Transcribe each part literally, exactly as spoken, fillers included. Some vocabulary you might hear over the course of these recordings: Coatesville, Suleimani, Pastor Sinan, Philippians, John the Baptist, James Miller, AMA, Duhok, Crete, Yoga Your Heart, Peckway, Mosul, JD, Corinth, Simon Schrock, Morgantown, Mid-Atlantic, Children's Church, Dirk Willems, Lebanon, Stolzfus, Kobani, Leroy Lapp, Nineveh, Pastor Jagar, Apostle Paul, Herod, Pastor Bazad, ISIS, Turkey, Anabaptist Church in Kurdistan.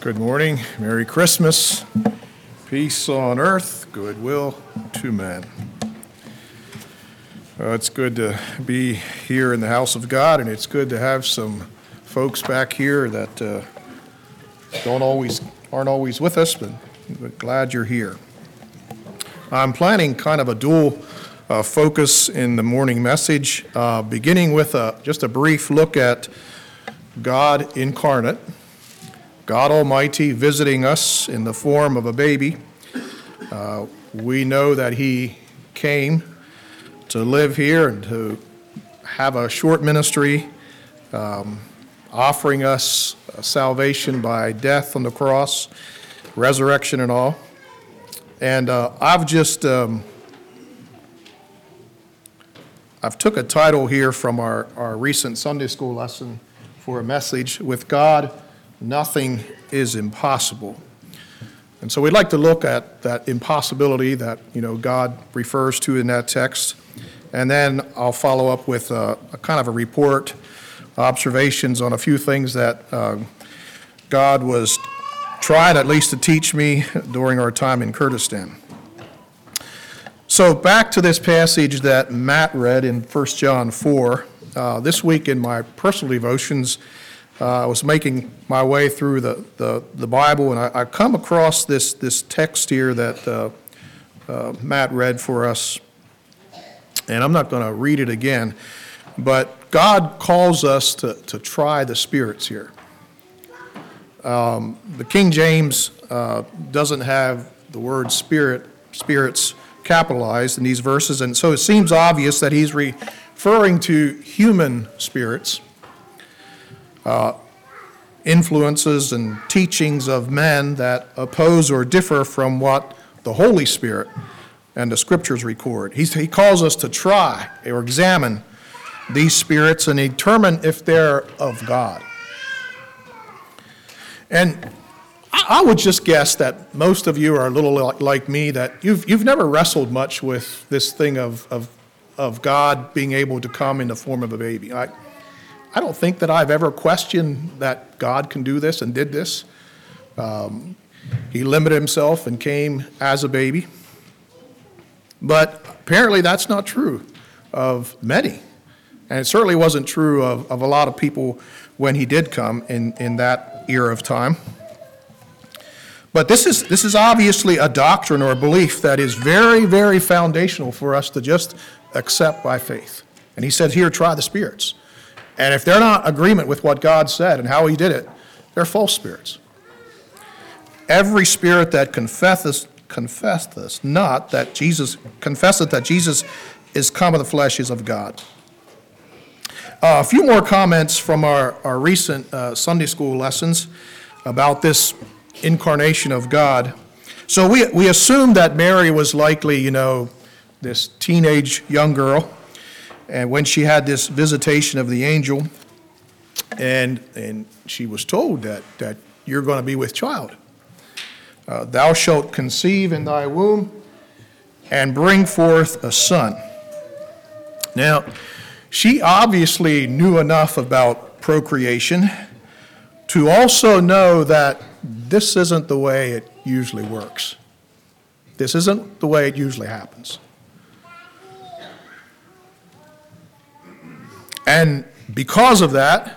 Good morning. Merry Christmas. Peace on earth, goodwill to men. Uh, it's good to be here in the house of God, and it's good to have some folks back here that uh, don't always aren't always with us, but, but glad you're here. I'm planning kind of a dual uh, focus in the morning message, uh, beginning with a, just a brief look at God incarnate, God Almighty visiting us in the form of a baby. Uh, we know that he came to live here and to have a short ministry, um, offering us salvation by death on the cross, resurrection and all. And uh, I've just, um, I've took a title here from our, our recent Sunday school lesson for a message, With God, Nothing is Impossible. And so we'd like to look at that impossibility that, you know, God refers to in that text. And then I'll follow up with a, a kind of a report, observations on a few things that uh, God was trying at least to teach me during our time in Kurdistan. So back to this passage that Matt read in First John four. Uh, this week in my personal devotions, uh, I was making my way through the, the, the Bible, and I, I come across this, this text here that uh, uh, Matt read for us. And I'm not going to read it again, but God calls us to, to try the spirits here. Um, the King James uh, doesn't have the word spirit, spirits capitalized in these verses, and so it seems obvious that he's referring to human spirits, uh, influences and teachings of men that oppose or differ from what the Holy Spirit and the Scriptures record. He's, he calls us to try or examine these spirits and determine if they're of God. And I, I would just guess that most of you are a little like, like me, that you've you've never wrestled much with this thing of of of God being able to come in the form of a baby. I I don't think that I've ever questioned that God can do this and did this. Um, he limited himself and came as a baby. But apparently that's not true of many. And it certainly wasn't true of, of a lot of people when he did come in, in that era of time. But this is this is obviously a doctrine or a belief that is very, very foundational for us to just accept by faith. And he said, here, try the spirits. And if they're not in agreement with what God said and how he did it, they're false spirits. Every spirit that confesses confess this, not that Jesus, confesseth that Jesus is come of the flesh is of God. Uh, a few more comments from our, our recent uh, Sunday school lessons about this incarnation of God. So we, we assume that Mary was likely, you know, this teenage young girl, and when she had this visitation of the angel, and and she was told that, that you're going to be with child. Uh, Thou shalt conceive in thy womb and bring forth a son. Now, she obviously knew enough about procreation to also know that this isn't the way it usually works. This isn't the way it usually happens. And because of that,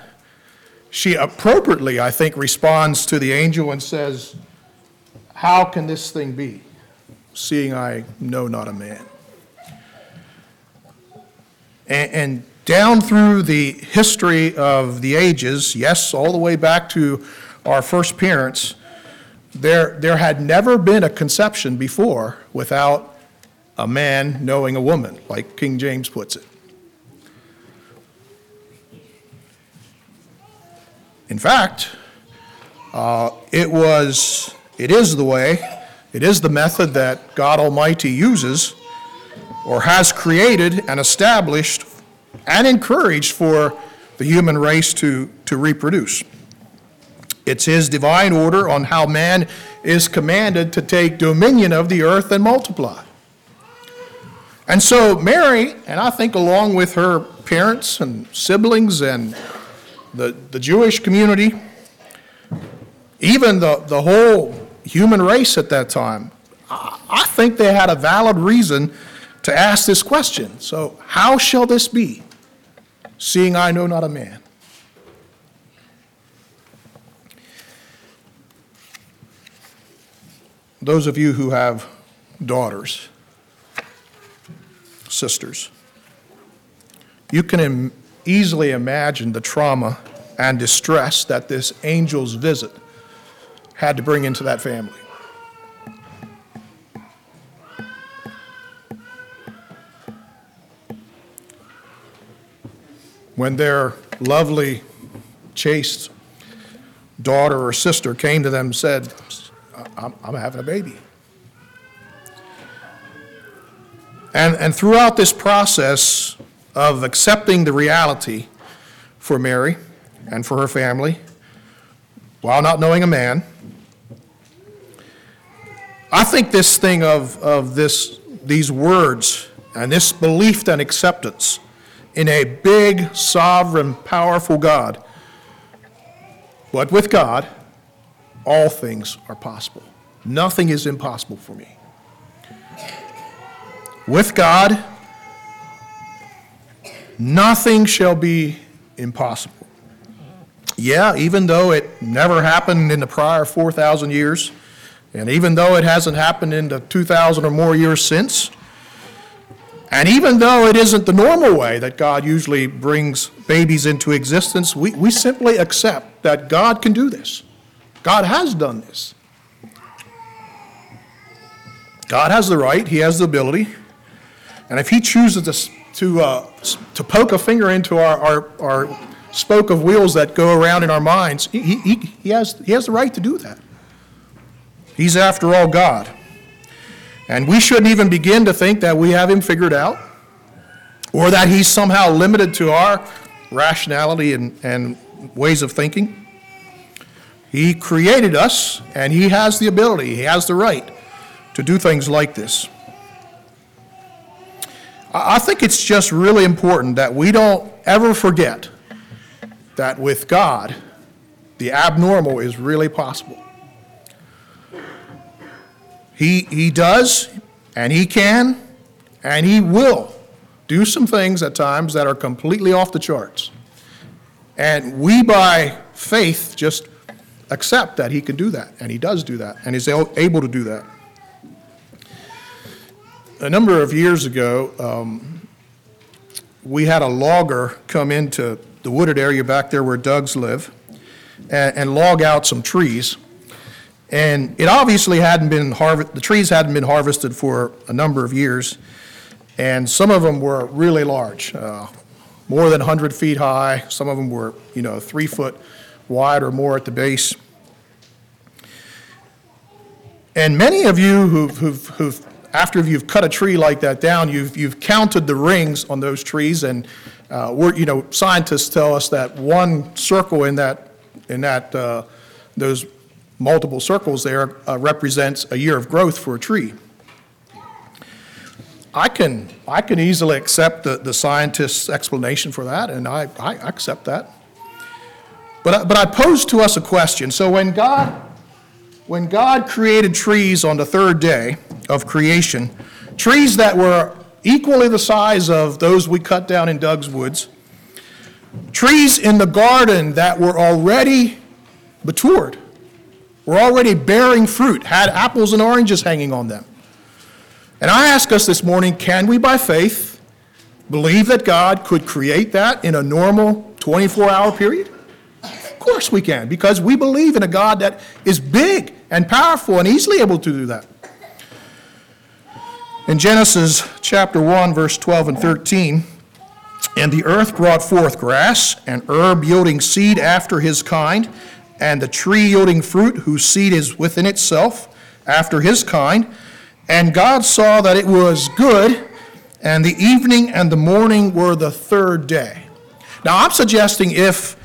she appropriately, I think, responds to the angel and says, how can this thing be, seeing I know not a man? And, and down through the history of the ages, yes, all the way back to our first parents, there, there had never been a conception before without a man knowing a woman, like King James puts it. In fact, uh, it was... It is the way, it is the method that God Almighty uses or has created and established and encouraged for the human race to, to reproduce. It's his divine order on how man is commanded to take dominion of the earth and multiply. And so Mary, and I think along with her parents and siblings and the, the Jewish community, even the, the whole human race at that time, I, I think they had a valid reason to ask this question. So how shall this be, seeing I know not a man? Those of you who have daughters, sisters, you can im- easily imagine the trauma and distress that this angel's visit had to bring into that family. When their lovely, chaste daughter or sister came to them and said, I'm, I'm having a baby. And, and throughout this process of accepting the reality for Mary and for her family, while not knowing a man, I think this thing of, of this these words and this belief and acceptance in a big, sovereign, powerful God. But with God, all things are possible. Nothing is impossible for me. With God, nothing shall be impossible. Yeah, even though it never happened in the prior four thousand years, and even though it hasn't happened in the two thousand or more years since, and even though it isn't the normal way that God usually brings babies into existence, we, we simply accept that God can do this. God has done this. God has the right. He has the ability. And if he chooses to to, uh, to poke a finger into our, our, our spoke of wheels that go around in our minds, he, he, he, has, he has the right to do that. He's, after all, God. And we shouldn't even begin to think that we have him figured out or that he's somehow limited to our rationality and, and ways of thinking. He created us, and he has the ability, he has the right to do things like this. I think it's just really important that we don't ever forget that with God, the abnormal is really possible. He, he does, and he can, and he will do some things at times that are completely off the charts. And we, by faith, just accept that he can do that, and he does do that, and is able to do that. A number of years ago, um, we had a logger come into the wooded area back there where Doug's live and, and log out some trees. And it obviously hadn't been harvested, the trees hadn't been harvested for a number of years, and some of them were really large, uh, more than one hundred feet high. Some of them were, you know, three foot wide or more at the base. And many of you who've, who've, who've after you've cut a tree like that down, you've, you've counted the rings on those trees, and uh, we're, you know, scientists tell us that one circle in that, in that, uh, those multiple circles there uh, represents a year of growth for a tree. I can, I can easily accept the, the scientist's explanation for that, and I, I accept that. But, but I pose to us a question. So when God, when God created trees on the third day of creation, trees that were equally the size of those we cut down in Doug's woods, trees in the garden that were already matured, were already bearing fruit, had apples and oranges hanging on them. And I ask us this morning, can we by faith believe that God could create that in a normal twenty-four hour period? Of course we can, because we believe in a God that is big and powerful and easily able to do that. In Genesis chapter one, verse twelve and thirteen, and the earth brought forth grass, and herb yielding seed after his kind, and the tree yielding fruit, whose seed is within itself, after his kind. And God saw that it was good, and the evening and the morning were the third day. Now, I'm suggesting if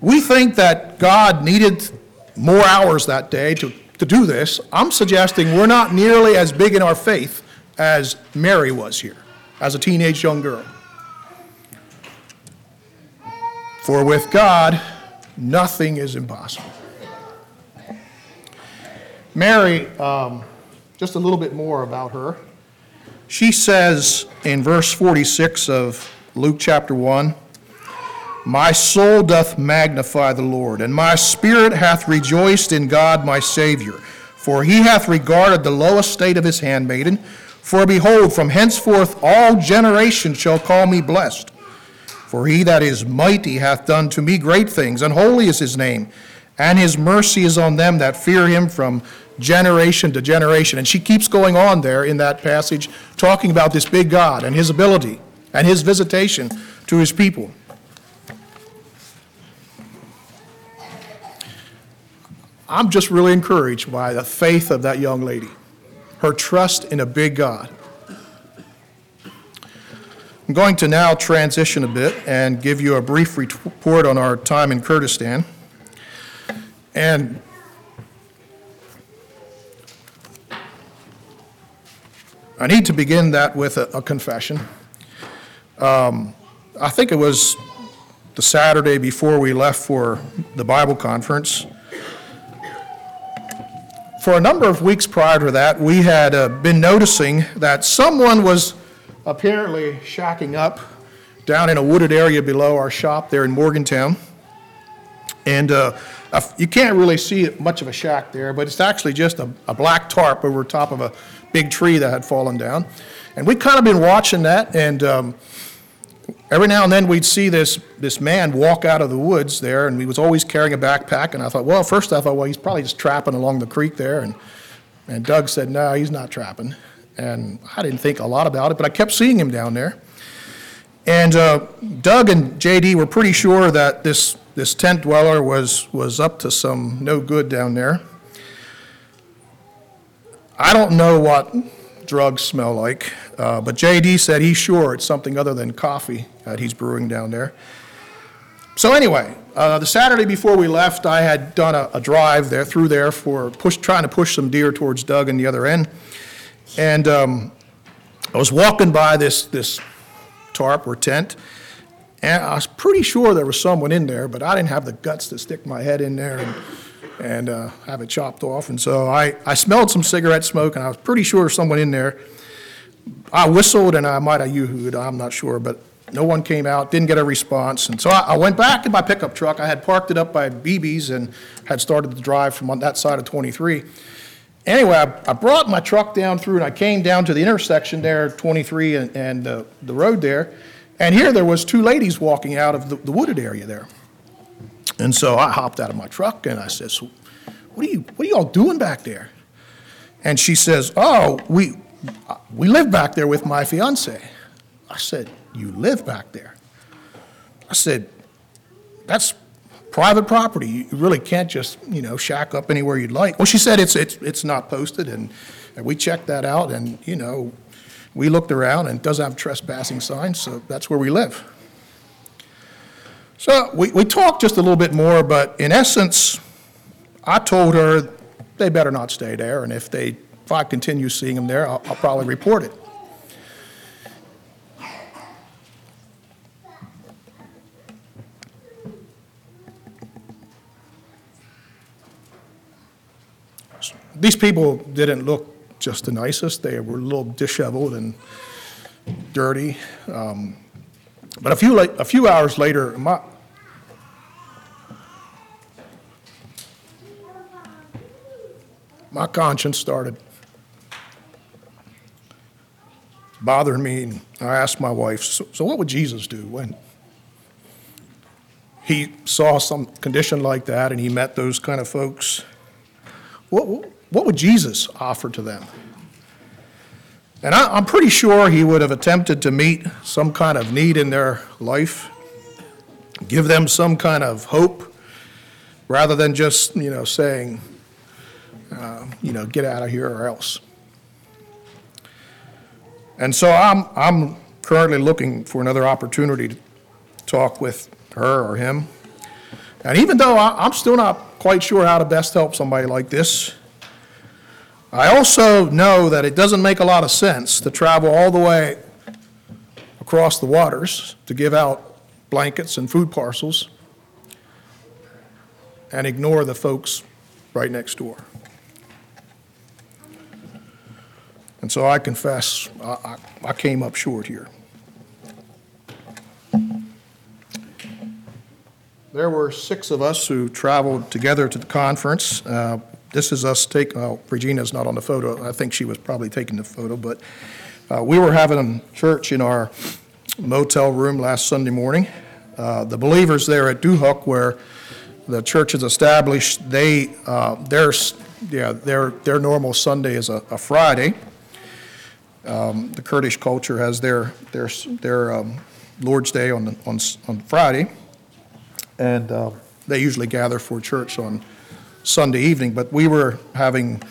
we think that God needed more hours that day to, to do this, I'm suggesting we're not nearly as big in our faith as Mary was here, as a teenage young girl. For with God, nothing is impossible. Mary, um, just a little bit more about her. She says in verse forty-six of Luke chapter one, "My soul doth magnify the Lord, and my spirit hath rejoiced in God my Savior, for he hath regarded the low estate of his handmaiden. For behold, from henceforth all generations shall call me blessed. For he that is mighty hath done to me great things, and holy is his name. And his mercy is on them that fear him from generation to generation." And she keeps going on there in that passage, talking about this big God and his ability and his visitation to his people. I'm just really encouraged by the faith of that young lady, her trust in a big God. I'm going to now transition a bit and give you a brief report on our time in Kurdistan. And I need to begin that with a, a confession. Um, I think it was the Saturday before we left for the Bible conference. For a number of weeks prior to that, we had uh, been noticing that someone was apparently shacking up down in a wooded area below our shop there in Morgantown. And uh, a, you can't really see much of a shack there, but it's actually just a, a black tarp over top of a big tree that had fallen down. And we'd kind of been watching that, and um, every now and then we'd see this, this man walk out of the woods there, and he was always carrying a backpack. And I thought, well, first I thought, well, he's probably just trapping along the creek there. And, and Doug said, no, he's not trapping. And I didn't think a lot about it, but I kept seeing him down there. And uh, Doug and J D were pretty sure that this, this tent dweller was, was up to some no good down there. I don't know what drugs smell like, uh, but J D said he's sure it's something other than coffee that he's brewing down there. So anyway, uh, the Saturday before we left, I had done a, a drive there through there for push, trying to push some deer towards Doug and the other end. And um, I was walking by this, this tarp or tent, and I was pretty sure there was someone in there, but I didn't have the guts to stick my head in there and, and uh, have it chopped off. And so I, I smelled some cigarette smoke, and I was pretty sure someone in there. I whistled, and I might have yoo-hooed, I'm not sure, but no one came out, didn't get a response. And so I, I went back in my pickup truck. I had parked it up by B B's and had started the drive from on that side of twenty-three. Anyway, I, I brought my truck down through, and I came down to the intersection there, twenty-three and, and uh, the road there. And here there was two ladies walking out of the, the wooded area there. And so I hopped out of my truck, and I said, so what are you, what are y'all doing back there? And she says, oh, we, we live back there with my fiance. I said, you live back there? I said, that's private property. You really can't just, you know, shack up anywhere you'd like. Well, she said it's, it's, it's not posted, and, and we checked that out, and, you know, we looked around, and it doesn't have trespassing signs, so that's where we live. So we, we talked just a little bit more, but in essence, I told her they better not stay there, and if they if I continue seeing them there, I'll, I'll probably report it. So these people didn't look just the nicest. They were a little disheveled and dirty. Um, but a few la- a few hours later, my My conscience started bothering me, and I asked my wife, so, so what would Jesus do when he saw some condition like that and he met those kind of folks? What, what would Jesus offer to them? And I, I'm pretty sure he would have attempted to meet some kind of need in their life, give them some kind of hope, rather than just, you know, saying, Uh, you know, get out of here or else. And so I'm I'm currently looking for another opportunity to talk with her or him. And even though I, I'm still not quite sure how to best help somebody like this, I also know that it doesn't make a lot of sense to travel all the way across the waters to give out blankets and food parcels and ignore the folks right next door. And so I confess, I, I, I came up short here. There were six of us who traveled together to the conference. Uh, this is us taking, oh, Regina's not on the photo. I think she was probably taking the photo, but uh, we were having church in our motel room last Sunday morning. Uh, the believers there at Duhok, where the church is established, they uh, their yeah their their normal Sunday is a, a Friday. Um, the Kurdish culture has their their their um, Lord's Day on on on Friday. And uh, they usually gather for church on Sunday evening. But we were having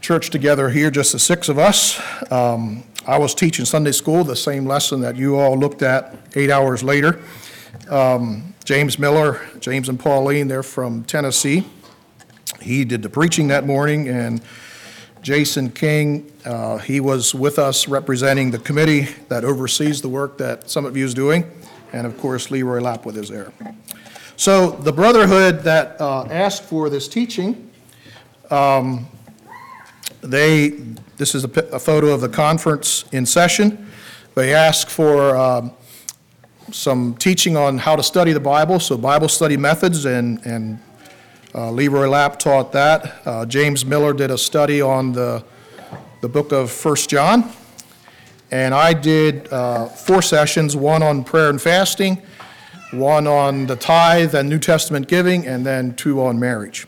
church together here, just the six of us. Um, I was teaching Sunday school, the same lesson that you all looked at eight hours later. Um, James Miller, James and Pauline, they're from Tennessee. He did the preaching that morning. And Jason King, uh, he was with us representing the committee that oversees the work that Summit View is doing. And of course, Leroy Lapp with his heir. So the brotherhood that uh, asked for this teaching, um, they, this is a, a photo of the conference in session. They asked for um, some teaching on how to study the Bible, so Bible study methods, and, and uh, Leroy Lapp taught that. Uh, James Miller did a study on the, the book of First John. And I did uh, four sessions, one on prayer and fasting, one on the tithe and New Testament giving, and then two on marriage.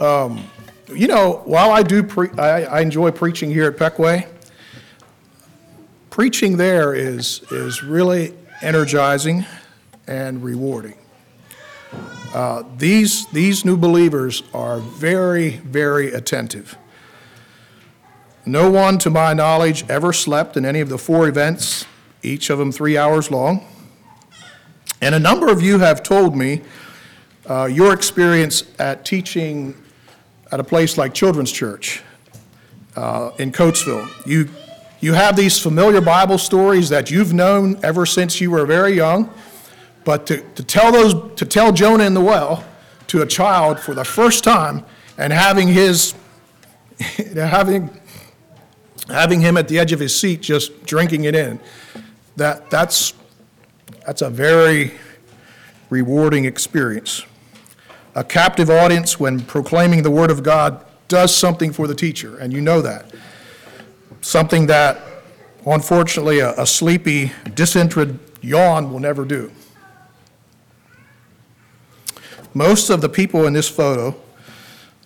Um, you know, while I do, pre- I, I enjoy preaching here at Peckway, preaching there is, is really energizing and rewarding. Uh, these, these new believers are very, very attentive. No one, to my knowledge, ever slept in any of the four events, each of them three hours long. And a number of you have told me uh, your experience at teaching at a place like Children's Church uh, in Coatesville. You, you have these familiar Bible stories that you've known ever since you were very young, but to, to tell those, to tell Jonah in the well to a child for the first time and having his, having... having him at the edge of his seat, just drinking it in, that that's that's a very rewarding experience. A captive audience, when proclaiming the Word of God, does something for the teacher, and you know that. Something that, unfortunately, a, a sleepy, disinterested yawn will never do. Most of the people in this photo,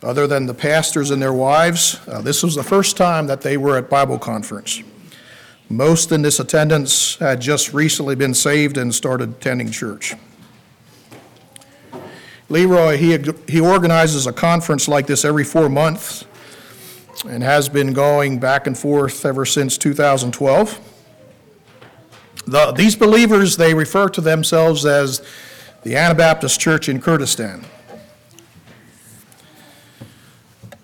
other than the pastors and their wives, uh, this was the first time that they were at Bible conference. Most in this attendance had just recently been saved and started attending church. Leroy, he, he organizes a conference like this every four months and has been going back and forth ever since two thousand twelve. The, these believers, they refer to themselves as the Anabaptist Church in Kurdistan.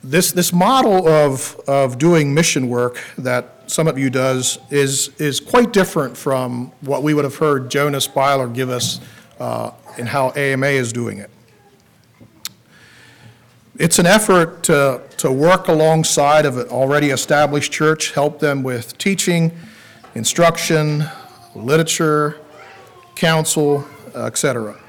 This this model of of doing mission work that Summit View does is is quite different from what we would have heard Jonas Beiler give us uh, in how A M A is doing it. It's an effort to to work alongside of an already established church, help them with teaching, instruction, literature, counsel, et cetera.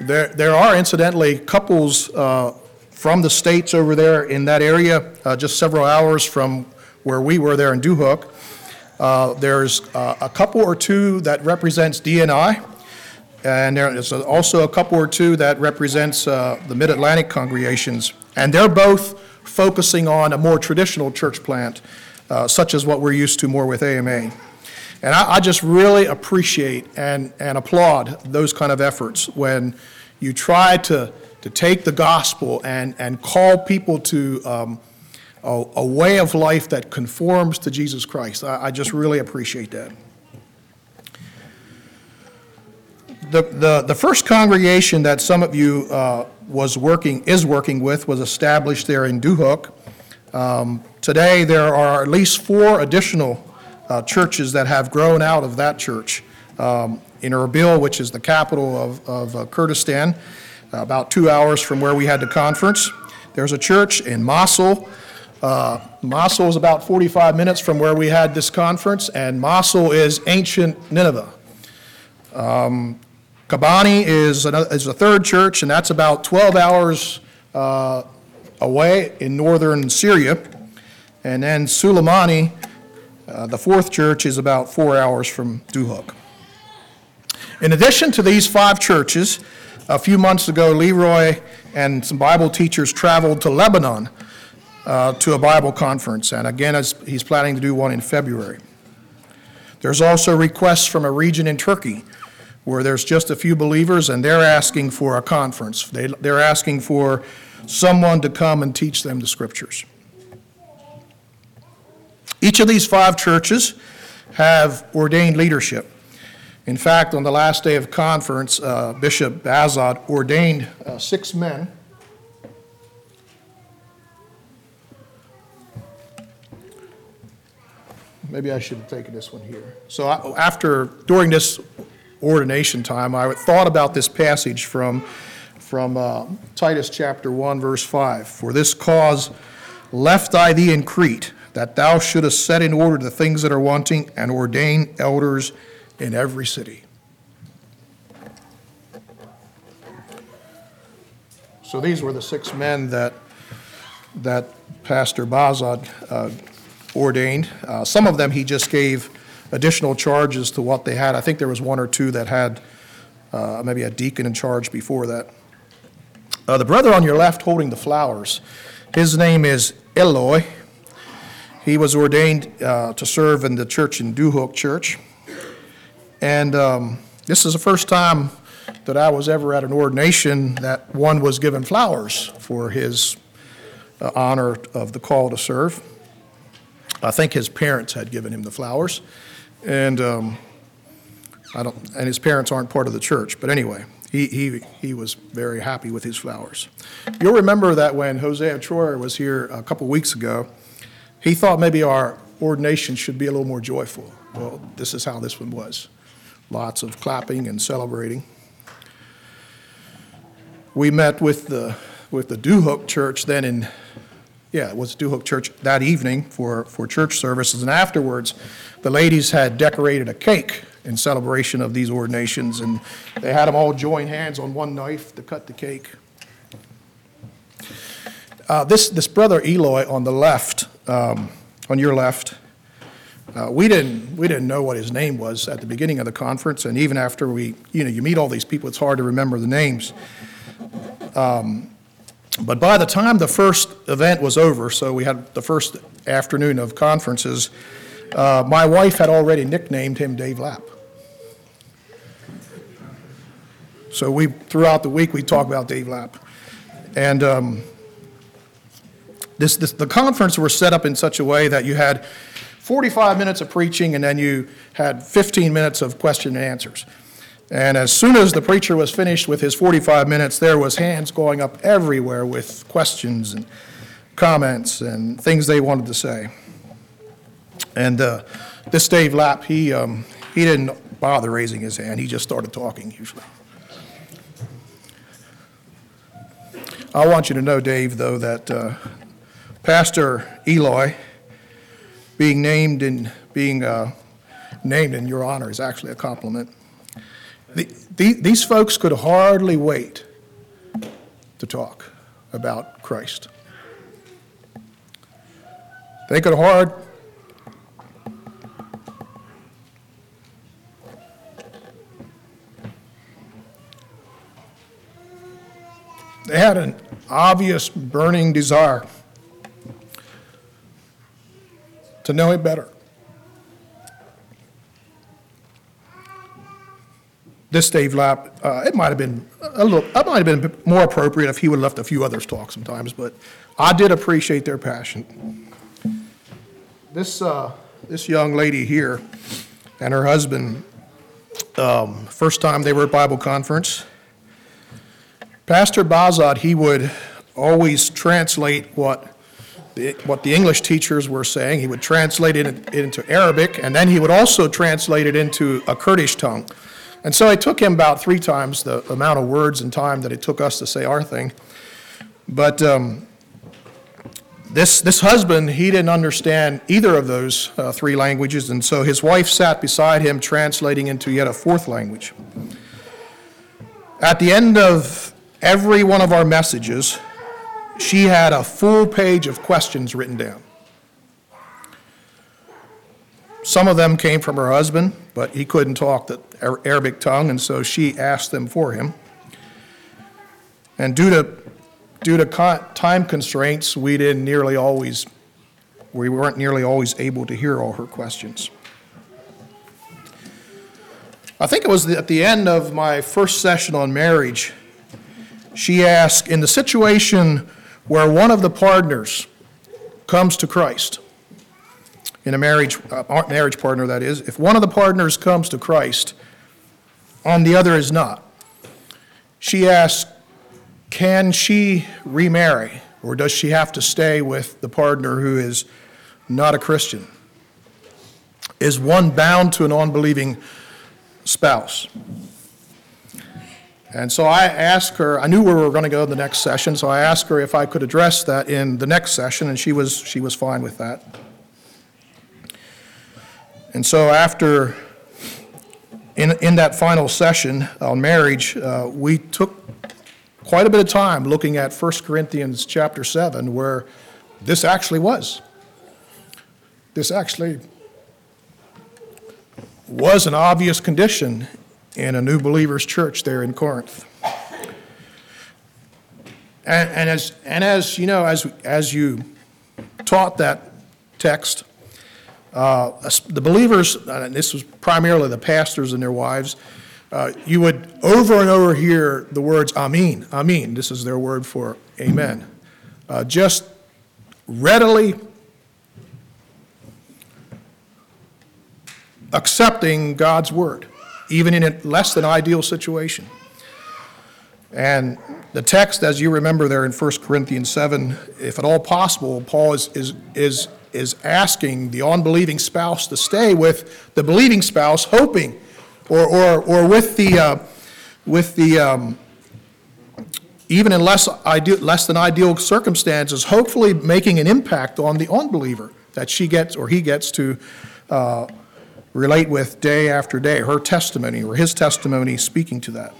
There, there are, incidentally, couples uh, from the States over there in that area, uh, just several hours from where we were there in Duhok. Uh, there's uh, a couple or two that represents D and I, and there is also a couple or two that represents uh, the Mid-Atlantic congregations, and they're both focusing on a more traditional church plant, uh, such as what we're used to more with A M A. And I, I just really appreciate and, and applaud those kind of efforts when you try to, to take the gospel and, and call people to um, a, a way of life that conforms to Jesus Christ. I, I just really appreciate that. The, the, the first congregation that Summit View uh, was working, is working with was established there in Duhok. Um, today there are at least four additional Uh, churches that have grown out of that church um, in Erbil, which is the capital of, of uh, Kurdistan. about two hours from where we had the conference. There's a church in Mosul. Uh, Mosul is about forty-five minutes from where we had this conference, and Mosul is ancient Nineveh. Um, Kobani is, another, is a third church, and that's about twelve hours uh, away in northern Syria. And then Suleimani, uh, the fourth church, is about four hours from Duhok. In addition to these five churches, a few months ago, Leroy and some Bible teachers traveled to Lebanon uh, to a Bible conference. And again, as he's planning to do one in February. There's also requests from a region in Turkey where there's just a few believers, and they're asking for a conference. They, they're asking for someone to come and teach them the scriptures. Each of these five churches have ordained leadership. In fact, on the last day of conference, uh, Bishop Bazad ordained uh, six men . Maybe I should have taken this one here. So I, after, during this ordination time, I thought about this passage from, from uh, Titus chapter one, verse five. For this cause left I thee in Crete, that thou shouldest set in order the things that are wanting, and ordain elders in every city. So these were the six men that, that Pastor Bazad uh, ordained. Uh, some of them he just gave additional charges to what they had. I think there was one or two that had uh, maybe a deacon in charge before that. Uh, the brother on your left holding the flowers, his name is Eloy. He was ordained uh, to serve in the church in Duhok Church. And um, this is the first time that I was ever at an ordination that one was given flowers for his uh, honor of the call to serve. I think his parents had given him the flowers, and um, I don't. And his parents aren't part of the church. But anyway, he he he was very happy with his flowers. You'll remember that when Hosea Troyer was here a couple weeks ago, he thought maybe our ordination should be a little more joyful. Well, this is how this one was: lots of clapping and celebrating. We met with the with the Duhok Church then in. Yeah, it was Duhok Church that evening for, for church services. And afterwards, the ladies had decorated a cake in celebration of these ordinations. And they had them all join hands on one knife to cut the cake. Uh, this, this brother Eloy on the left, um, on your left, uh, we didn't we didn't know what his name was at the beginning of the conference. And even after we, you know, you meet all these people, it's hard to remember the names. Um But by the time the first event was over, so we had the first afternoon of conferences, uh, my wife had already nicknamed him Dave Lapp. So we, throughout the week, we talk about Dave Lapp. And um, this, this, the conference were set up in such a way that you had forty-five minutes of preaching, and then you had fifteen minutes of question and answers. And as soon as the preacher was finished with his forty-five minutes, there was hands going up everywhere with questions and comments and things they wanted to say. And uh, this Dave Lapp, he, um, he didn't bother raising his hand. He just started talking usually. I want you to know, Dave, though, that uh, Pastor Eloy being named in, being, uh, named in your honor is actually a compliment. The, the, these folks could hardly wait to talk about Christ. They could hard. They had an obvious burning desire to know Him better. This Dave Lapp, uh, it might have been a little, it might have been more appropriate if he would have left a few others talk sometimes, but I did appreciate their passion. This uh, this young lady here and her husband, um, first time they were at Bible conference, Pastor Bazad, he would always translate what the, what the English teachers were saying. He would translate it into Arabic, and then he would also translate it into a Kurdish tongue. And so it took him about three times the amount of words and time that it took us to say our thing. But um, this this husband, he didn't understand either of those uh, three languages, and so his wife sat beside him translating into yet a fourth language. At the end of every one of our messages, she had a full page of questions written down. Some of them came from her husband, but he couldn't talk the Arabic tongue, and so she asked them for him. And due to due to time constraints, we didn't nearly always we weren't nearly always able to hear all her questions. I think it was at the end of my first session on marriage. She asked, in the situation where one of the partners comes to Christ, in a marriage, uh, marriage partner that is, if one of the partners comes to Christ and the other is not, she asked, can she remarry, or does she have to stay with the partner who is not a Christian? Is one bound to an unbelieving spouse? And so I asked her, I knew where we were going to go in the next session, so I asked her if I could address that in the next session, and she was she was fine with that. And so after, in, in that final session on marriage, uh, we took quite a bit of time looking at First Corinthians chapter seven, where this actually was. This actually was an obvious condition in a new believer's church there in Corinth. And, and as and as you know, as as you taught that text, uh, the believers, and this was primarily the pastors and their wives, uh, you would over and over hear the words "Amen, Amen." This is their word for "Amen," uh, just readily accepting God's word, even in a less than ideal situation. And the text, as you remember there in First Corinthians seven, if at all possible, Paul is, is, is, is asking the unbelieving spouse to stay with the believing spouse, hoping, or, or, or with the, uh, with the um, even in less, ideal, less than ideal circumstances, hopefully making an impact on the unbeliever that she gets or he gets to uh, relate with day after day, her testimony or his testimony speaking to that.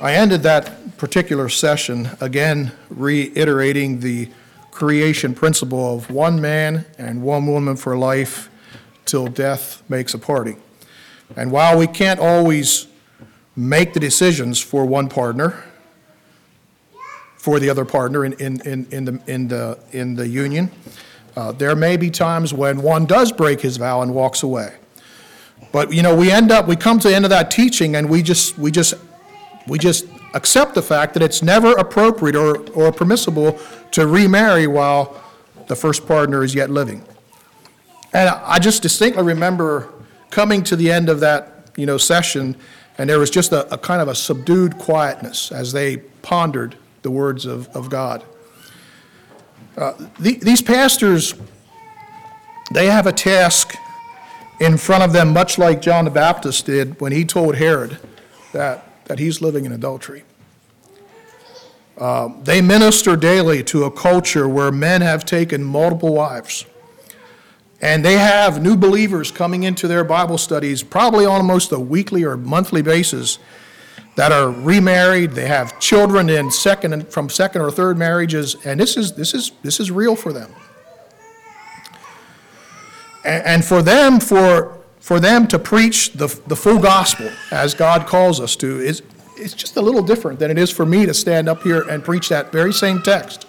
I ended that particular session again reiterating the creation principle of one man and one woman for life till death makes a party. And while we can't always make the decisions for one partner, for the other partner in, in, in, in, the, in, the, in the union. Uh, there may be times when one does break his vow and walks away. But, you know, we end up, we come to the end of that teaching and we just, we just, we just accept the fact that it's never appropriate or, or permissible to remarry while the first partner is yet living. And I just distinctly remember coming to the end of that, you know, session, and there was just a, a kind of a subdued quietness as they pondered the words of, of God. Uh, the, these pastors, they have a task in front of them, much like John the Baptist did when he told Herod that, that he's living in adultery. Uh, they minister daily to a culture where men have taken multiple wives. And they have new believers coming into their Bible studies probably on almost a weekly or monthly basis that are remarried, they have children in second and from second or third marriages, and this is this is this is real for them. And, and for them, for for them to preach the the full gospel as God calls us to is it's just a little different than it is for me to stand up here and preach that very same text,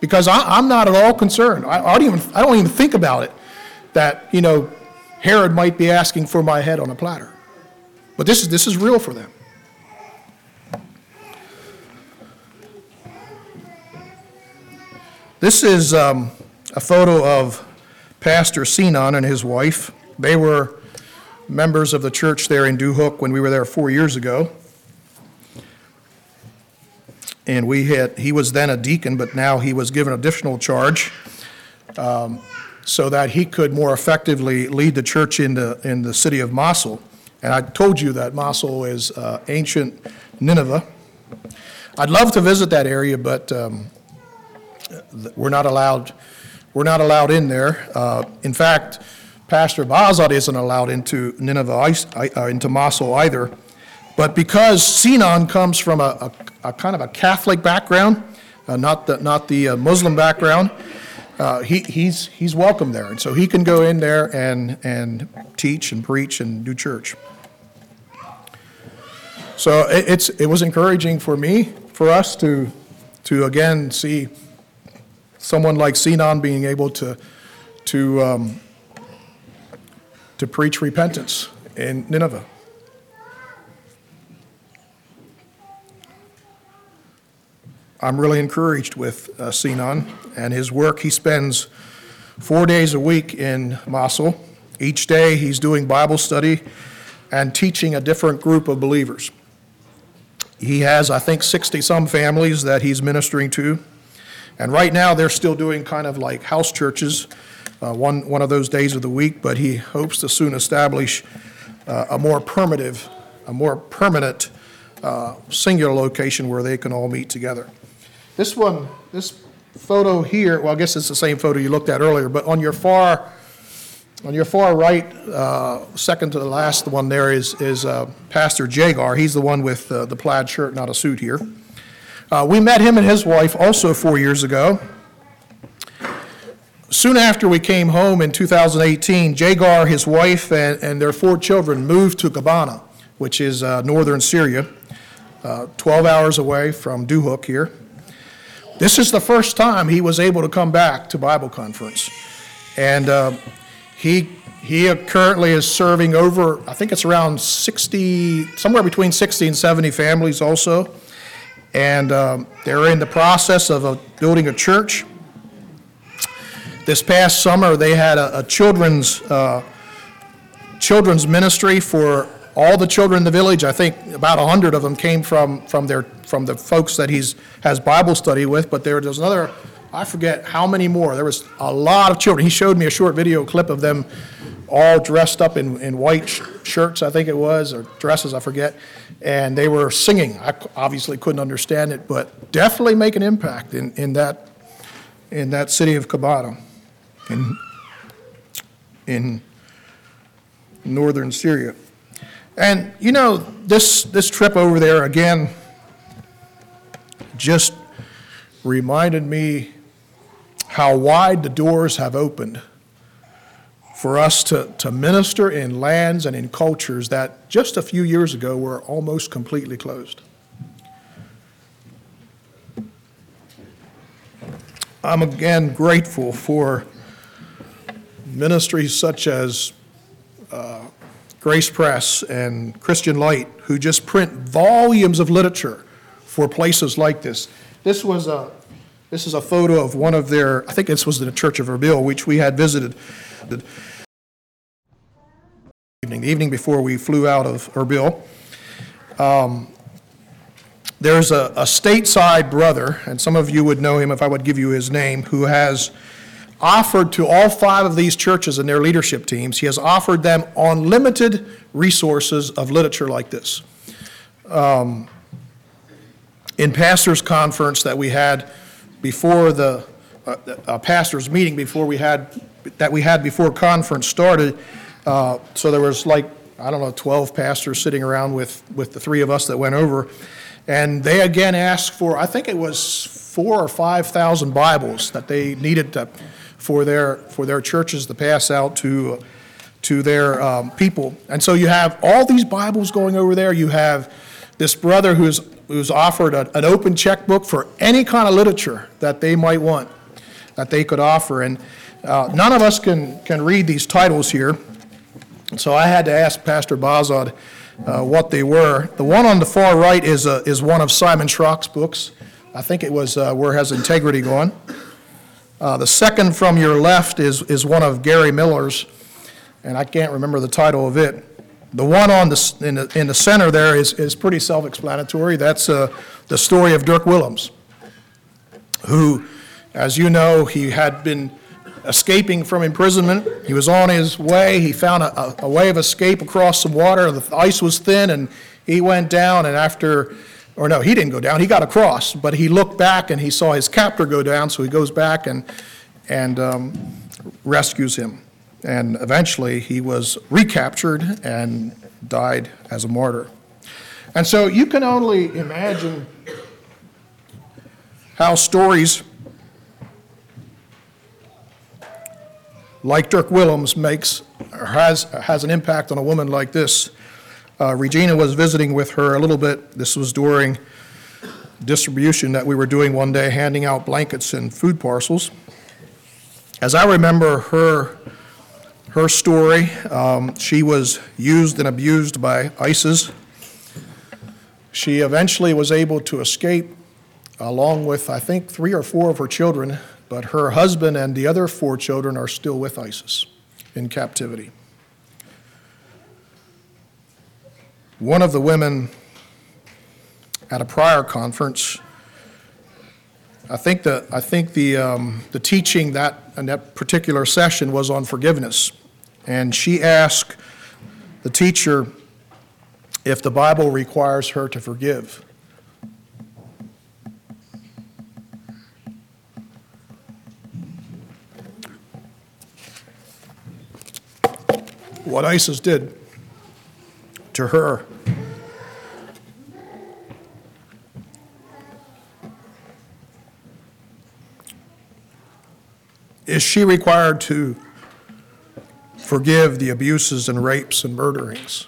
because I, I'm not at all concerned. I, I don't even I don't even think about it that, you know, Herod might be asking for my head on a platter, but this is this is real for them. This is um, a photo of Pastor Sinan and his wife. They were members of the church there in Duhok when we were there four years ago. And we had, he was then a deacon, but now he was given additional charge. Um, so that he could more effectively lead the church in the, in the city of Mosul. And I told you that Mosul is uh, ancient Nineveh. I'd love to visit that area, but um, we're not allowed. We're not allowed in there. Uh, in fact, Pastor Bazad isn't allowed into Nineveh, uh, into Mosul either. But because Sinan comes from a, a, a kind of a Catholic background, uh, not the not the uh, Muslim background, uh, he he's he's welcome there, and so he can go in there and and teach and preach and do church. So it, it's it was encouraging for me, for us to to again see someone like Sinan being able to to um, to preach repentance in Nineveh. I'm really encouraged with uh, Sinan and his work. He spends four days a week in Mosul. Each day he's doing Bible study and teaching a different group of believers. He has, I think, sixty-some families that he's ministering to. And right now, they're still doing kind of like house churches, uh, one, one of those days of the week, but he hopes to soon establish uh, a more primitive, a more permanent uh, singular location where they can all meet together. This one, this photo here, well, I guess it's the same photo you looked at earlier, but on your far, on your far right, uh, second to the last, the one there is, is uh, Pastor Jagar. He's the one with uh, the plaid shirt, not a suit here. Uh, we met him and his wife also four years ago. Soon after we came home in two thousand eighteen, Jagar, his wife, and, and their four children moved to Kobani, which is uh, northern Syria, uh, twelve hours away from Duhok here. This is the first time he was able to come back to Bible conference. And uh, he, he currently is serving over, I think it's around sixty, somewhere between sixty and seventy families also. And um, they're in the process of uh, building a church. This past summer, they had a, a children's uh, children's ministry for all the children in the village. I think about a hundred of them came from from their from the folks that he's has Bible study with. But there was another, I forget how many more. There was a lot of children. He showed me a short video clip of them all dressed up in, in white sh- shirts, I think it was, or dresses, I forget. And they were singing. I obviously couldn't understand it, but definitely make an impact in, in that in that city of Kobani, in, in northern Syria. And, you know, this this trip over there, again, just reminded me how wide the doors have opened for us to, to minister in lands and in cultures that just a few years ago were almost completely closed. I'm again grateful for ministries such as uh, Grace Press and Christian Light, who just print volumes of literature for places like this. This was a This is a photo of one of their, I think this was the Church of Erbil, which we had visited the evening, the evening before we flew out of Erbil. Um, there's a, a stateside brother, and some of you would know him if I would give you his name, who has offered to all five of these churches and their leadership teams, he has offered them unlimited resources of literature like this. Um, in pastors' conference that we had, before the uh, a pastor's meeting before we had that we had before conference started, uh, so there was like I don't know twelve pastors sitting around with with the three of us that went over, and they again asked for I think it was four or five thousand Bibles that they needed to, for their for their churches to pass out to uh, to their um, people, and so you have all these Bibles going over there. You have this brother who is. who's offered a, an open checkbook for any kind of literature that they might want, that they could offer. And uh, none of us can, can read these titles here, so I had to ask Pastor Bazad uh, what they were. The one on the far right is uh, is one of Simon Schrock's books. I think it was uh, Where Has Integrity Gone? Uh, the second from your left is, is one of Gary Miller's, and I can't remember the title of it. The one on the in the, in the center there is, is pretty self-explanatory. That's uh, the story of Dirk Willems, who, as you know, he had been escaping from imprisonment. He was on his way. He found a, a way of escape across some water. The ice was thin, and he went down, and after, or no, he didn't go down. He got across, but he looked back, and he saw his captor go down, so he goes back and, and um, rescues him. And eventually, he was recaptured and died as a martyr. And so you can only imagine how stories like Dirk Willems makes or has has an impact on a woman like this. Uh, Regina was visiting with her a little bit. This was during distribution that we were doing one day, handing out blankets and food parcels. As I remember her her story, um, she was used and abused by ISIS. She eventually was able to escape along with, I think, three or four of her children, but her husband and the other four children are still with ISIS in captivity. One of the women at a prior conference, I think the I think the um, the teaching that in that particular session was on forgiveness, and she asked the teacher if the Bible requires her to forgive. What ISIS did to her is she required to forgive the abuses and rapes and murderings?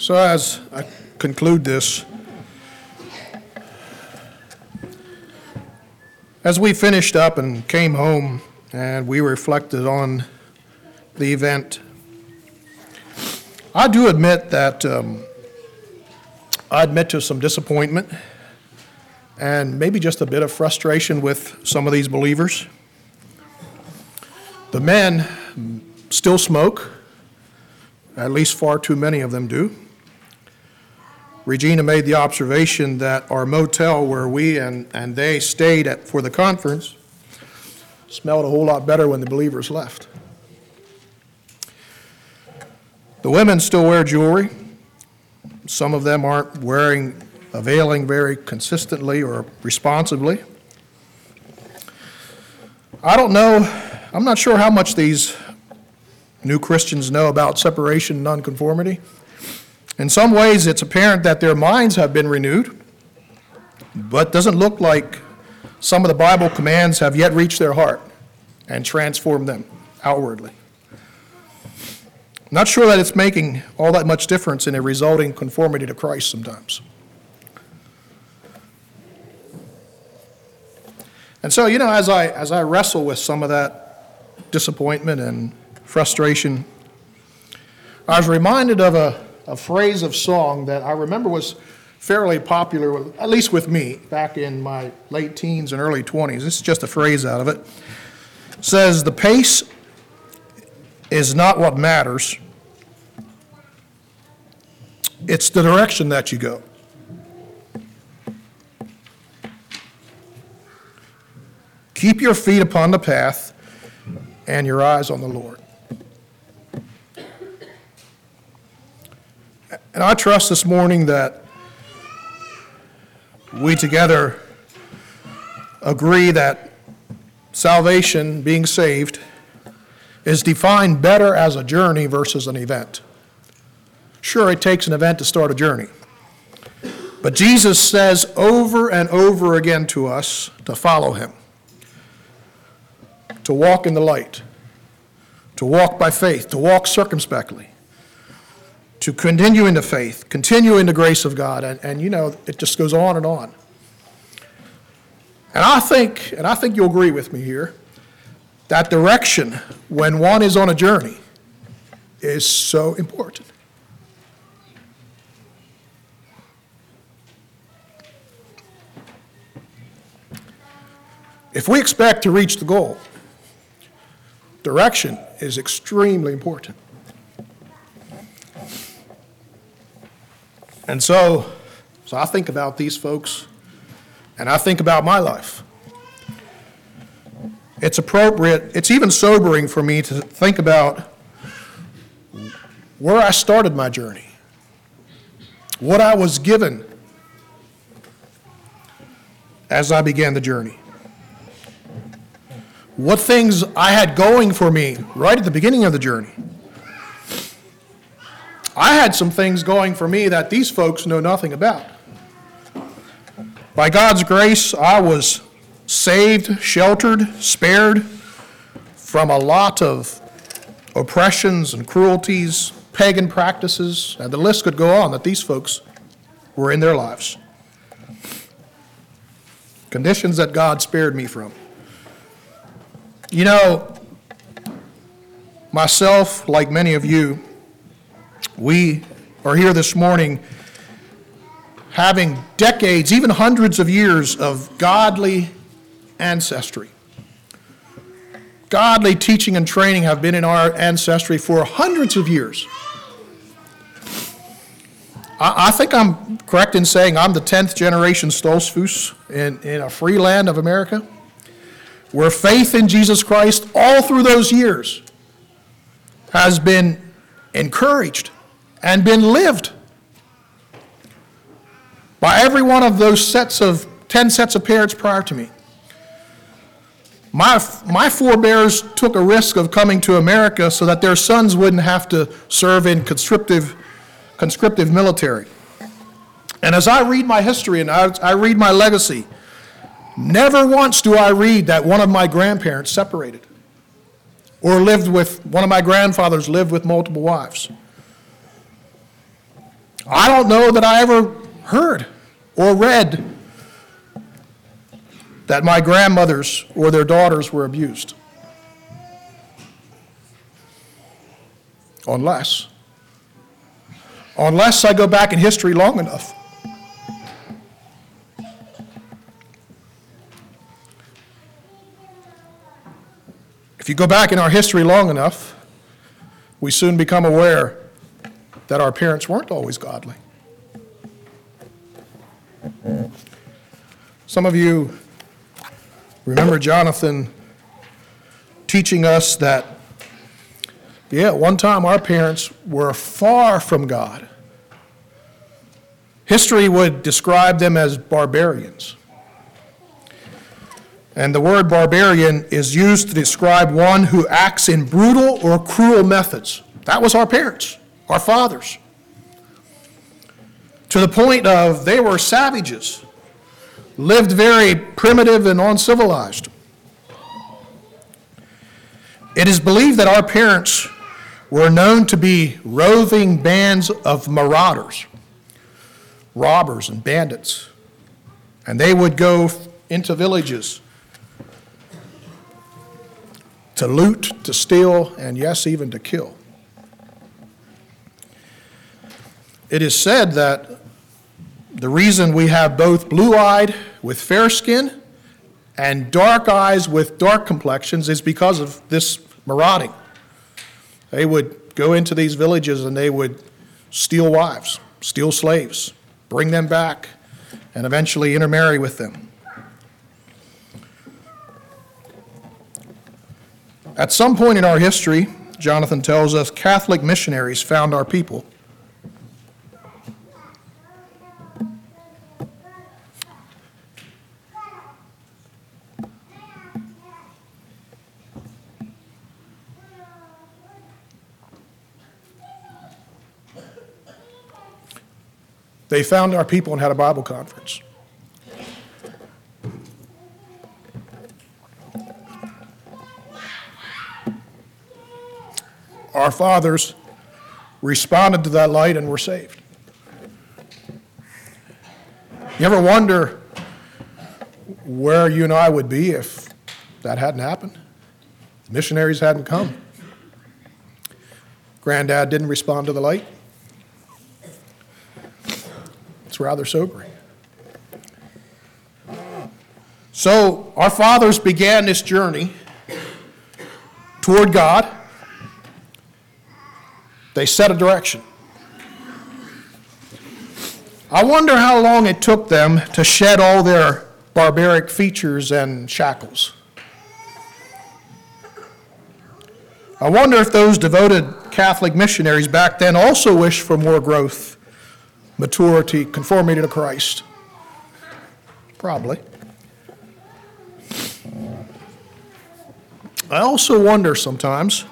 So as I conclude this, as we finished up and came home and we reflected on the event, I do admit that um, I admit to some disappointment and maybe just a bit of frustration with some of these believers. The men still smoke, at least far too many of them do. Regina made the observation that our motel where we and, and they stayed at for the conference smelled a whole lot better when the believers left. The women still wear jewelry. Some of them aren't wearing a veiling very consistently or responsibly. I don't know, I'm not sure how much these new Christians know about separation and nonconformity. In some ways, it's apparent that their minds have been renewed, but doesn't look like some of the Bible commands have yet reached their heart and transformed them outwardly. Not sure that it's making all that much difference in a resulting conformity to Christ sometimes. And so, you know, as I as I wrestle with some of that disappointment and frustration, I was reminded of a a phrase of song that I remember was fairly popular, at least with me, back in my late teens and early twenties. This is just a phrase out of it. It says, "The pace is not what matters. It's the direction that you go." Keep your feet upon the path and your eyes on the Lord. And I trust this morning that we together agree that salvation, being saved, is defined better as a journey versus an event. Sure, it takes an event to start a journey. But Jesus says over and over again to us to follow him, to walk in the light, to walk by faith, to walk circumspectly, to continue in the faith, continue in the grace of God, and, and you know, it just goes on and on. And I think, and I think you'll agree with me here, that direction when one is on a journey is so important. If we expect to reach the goal, Direction is extremely important. And so, so I think about these folks, and I think about my life. It's appropriate, it's even sobering for me to think about where I started my journey, what I was given as I began the journey, what things I had going for me right at the beginning of the journey. I had some things going for me that these folks know nothing about. By God's grace, I was saved, sheltered, spared from a lot of oppressions and cruelties, pagan practices, and the list could go on that these folks were in their lives. Conditions that God spared me from. You know, myself, like many of you, we are here this morning having decades, even hundreds of years of godly ancestry. Godly teaching and training have been in our ancestry for hundreds of years. I, I think I'm correct in saying I'm the tenth generation Stolzfus in, in a free land of America, where faith in Jesus Christ all through those years has been encouraged and been lived by every one of those sets of, ten sets of parents prior to me. My, my forebears took a risk of coming to America so that their sons wouldn't have to serve in conscriptive, conscriptive military. And as I read my history and I, I read my legacy, never once do I read that one of my grandparents separated or lived with, one of my grandfathers lived with multiple wives. I don't know that I ever heard or read that my grandmothers or their daughters were abused. Unless, unless I go back in history long enough. If you go back in our history long enough, we soon become aware that our parents weren't always godly. Some of you remember Jonathan teaching us that, yeah, at one time our parents were far from God. History would describe them as barbarians. And the word barbarian is used to describe one who acts in brutal or cruel methods. That was our parents, our fathers. To the point of they were savages. Lived very primitive and uncivilized. It is believed that our parents were known to be roving bands of marauders, robbers and bandits, and they would go into villages to loot, to steal, and yes, even to kill. It is said that the reason we have both blue-eyed with fair skin and dark eyes with dark complexions is because of this marauding. They would go into these villages and they would steal wives, steal slaves, bring them back, and eventually intermarry with them. At some point in our history, Jonathan tells us, Catholic missionaries found our people. They found our people and had a Bible conference. Our fathers responded to that light and were saved. You ever wonder where you and I would be if that hadn't happened? The missionaries hadn't come. Granddad didn't respond to the light. Rather sobering. So our fathers began this journey toward God. They set a direction. I wonder how long it took them to shed all their barbaric features and shackles. I wonder if those devoted Catholic missionaries back then also wished for more growth, maturity, conformity to Christ. Probably. I also wonder sometimes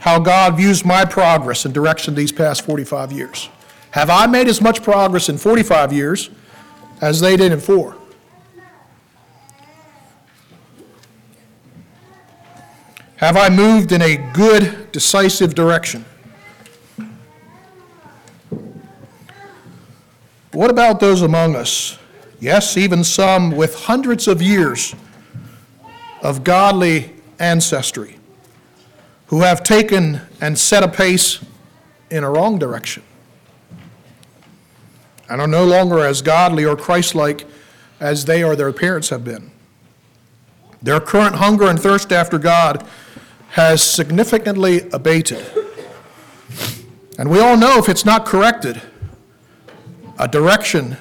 how God views my progress and direction these past forty-five years. Have I made as much progress in forty-five years as they did in four? Have I moved in a good, decisive direction? What about those among us? Yes, even some with hundreds of years of godly ancestry who have taken and set a pace in a wrong direction and are no longer as godly or Christ-like as they or their parents have been. Their current hunger and thirst after God has significantly abated. And we all know if it's not corrected, a direction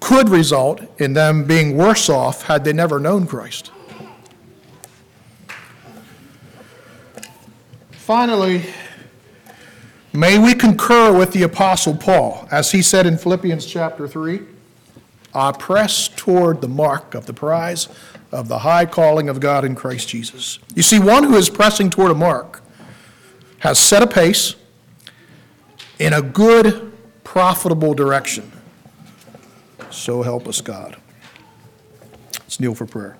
could result in them being worse off had they never known Christ. Finally, may we concur with the Apostle Paul, as he said in Philippians chapter three, I press toward the mark of the prize of the high calling of God in Christ Jesus. You see, one who is pressing toward a mark has set a pace in a good, profitable direction. So help us God. Let's kneel for prayer.